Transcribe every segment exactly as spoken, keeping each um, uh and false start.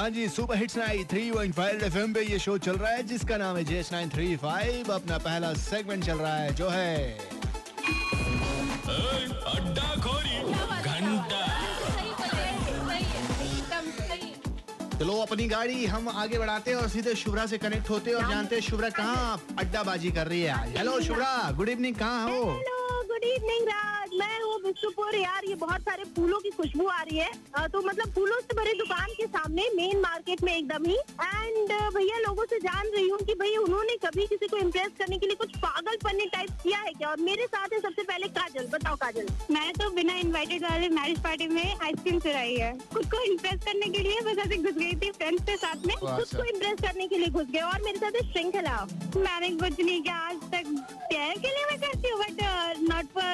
हाँ जी, super hits ninety three point five FM पे ये शो चल रहा है जिसका नाम है जे.एच. Nine three five. अपना पहला सेगमेंट चल रहा है जो है अड्डा खोरी घंटा। चलो अपनी गाड़ी हम आगे बढ़ाते हैं और सीधे शुभरा से कनेक्ट होते हैं और जानते हैं शुभरा कहाँ अड्डाबाजी कर रही है आज। हेलो शुभरा, गुड इवनिंग, कहाँ हो? गुड इवनिंग राज, मैं हूँ विष्णुपुर। यार ये बहुत सारे फूलों की खुशबू आ रही है, तो मतलब फूलों से भरी दुकान के सामने मेन मार्केट में एकदम ही। एंड भैया लोगों से जान रही हूँ कि भैया उन्होंने कभी किसी को इम्प्रेस करने के लिए कुछ पागल पन्ने टाइप किया है क्या। और मेरे साथ है सबसे पहले काजल। बताओ काजल। मैं तो बिना इन्वाइटेड वाले मैरिज पार्टी में आइसक्रीम चुराई है, खुद को इम्प्रेस करने के लिए बस ऐसे घुस गई थी फ्रेंड्स के साथ में, खुद को इम्प्रेस करने के लिए घुस गए। और मेरे साथ श्रृंखला, मैंने कुछ नहीं किया आज तक, प्यार के लिए मैं करती हूँ but not for.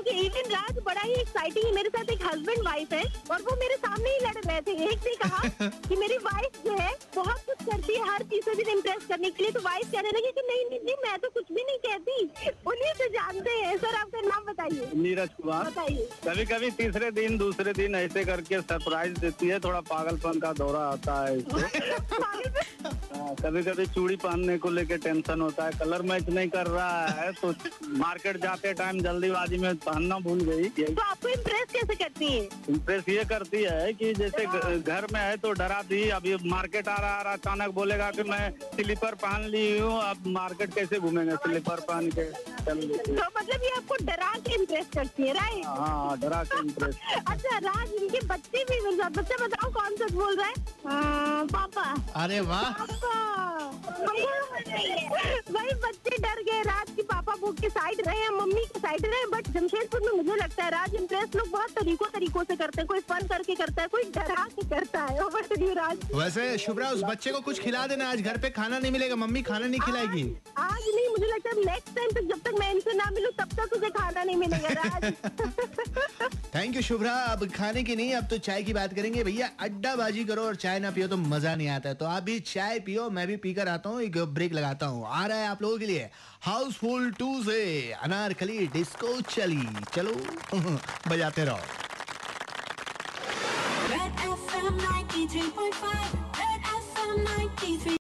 Okay even Raj बड़ा ही एक्साइटिंग है। मेरे साथ एक हस्बैंड वाइफ है और वो मेरे सामने ही लड़ रहे थे। एक ने कहा कि मेरी वाइफ जो है बहुत कुछ करती है हर चीज से इम्प्रेस करने के लिए, तो वाइफ कहने लगी कि नहीं नहीं मैं तो कुछ भी नहीं कहती। उन्हीं से जानते हैं। सर आपका नाम बताइए। नीरज कुमार। बताइए। कभी कभी तीसरे दिन दूसरे दिन ऐसे करके सरप्राइज देती है, थोड़ा पागलपन का दौरा आता है। कभी कभी चूड़ी पहनने को लेके टेंशन होता है, कलर मैच नहीं कर रहा है तो मार्केट जाते टाइम जल्दीबाजी में पहनना भूल गई। तो आपको इम्प्रेस कैसे करती है? इम्प्रेस ये करती है कि जैसे घर में है तो डरा दी, अभी मार्केट आ रहा रहा अचानक बोलेगा कि मैं स्लीपर पहन ली हूँ, अब मार्केट कैसे घूमेंगे स्लीपर पहन के। तो मतलब ये आपको डरा के इम्प्रेस करती है राइट? हाँ डरा के इम्प्रेस। अच्छा राज इनके बच्चे भी मिल जाते, बच्चे बताओ कौन सा बोल रहा है? पापा। अरे वाह, वही बच्चे डर गए। राज की पापा बुक के साइड रहे हैं, मम्मी के साइड रहे, बट जमशेदपुर में मुझे लगता है राज इम्प्रेस लोग बहुत तरीकों तरीकों से करते हैं। कोई फन करके करता है, कोई डरा के करता है। Over to you Raj. वैसे शुभरा उस बच्चे को कुछ खिला देना, आज घर पे खाना नहीं मिलेगा, मम्मी खाना नहीं खिलाएगी आज। नहीं मुझे लगता है नेक्स्ट टाइम तक जब तक मैं इनसे ना मिलूँ तब तक तुझे खाना नहीं मिलेगा राज। Thank you Shubhra. अब खाने की नहीं, अब तो चाय की बात करेंगे। भैया अड्डाबाजी करो और चाय ना पियो तो मजा नहीं आता है, तो आप भी चाय पियो, मैं भी पीकर आता हूँ, एक ब्रेक लगाता हूँ। आ रहा है आप लोगों के लिए हाउसफुल टू से अनारकली डिस्को चली। चलो बजाते रहो। Red F M ninety three point five, red F M ninety three.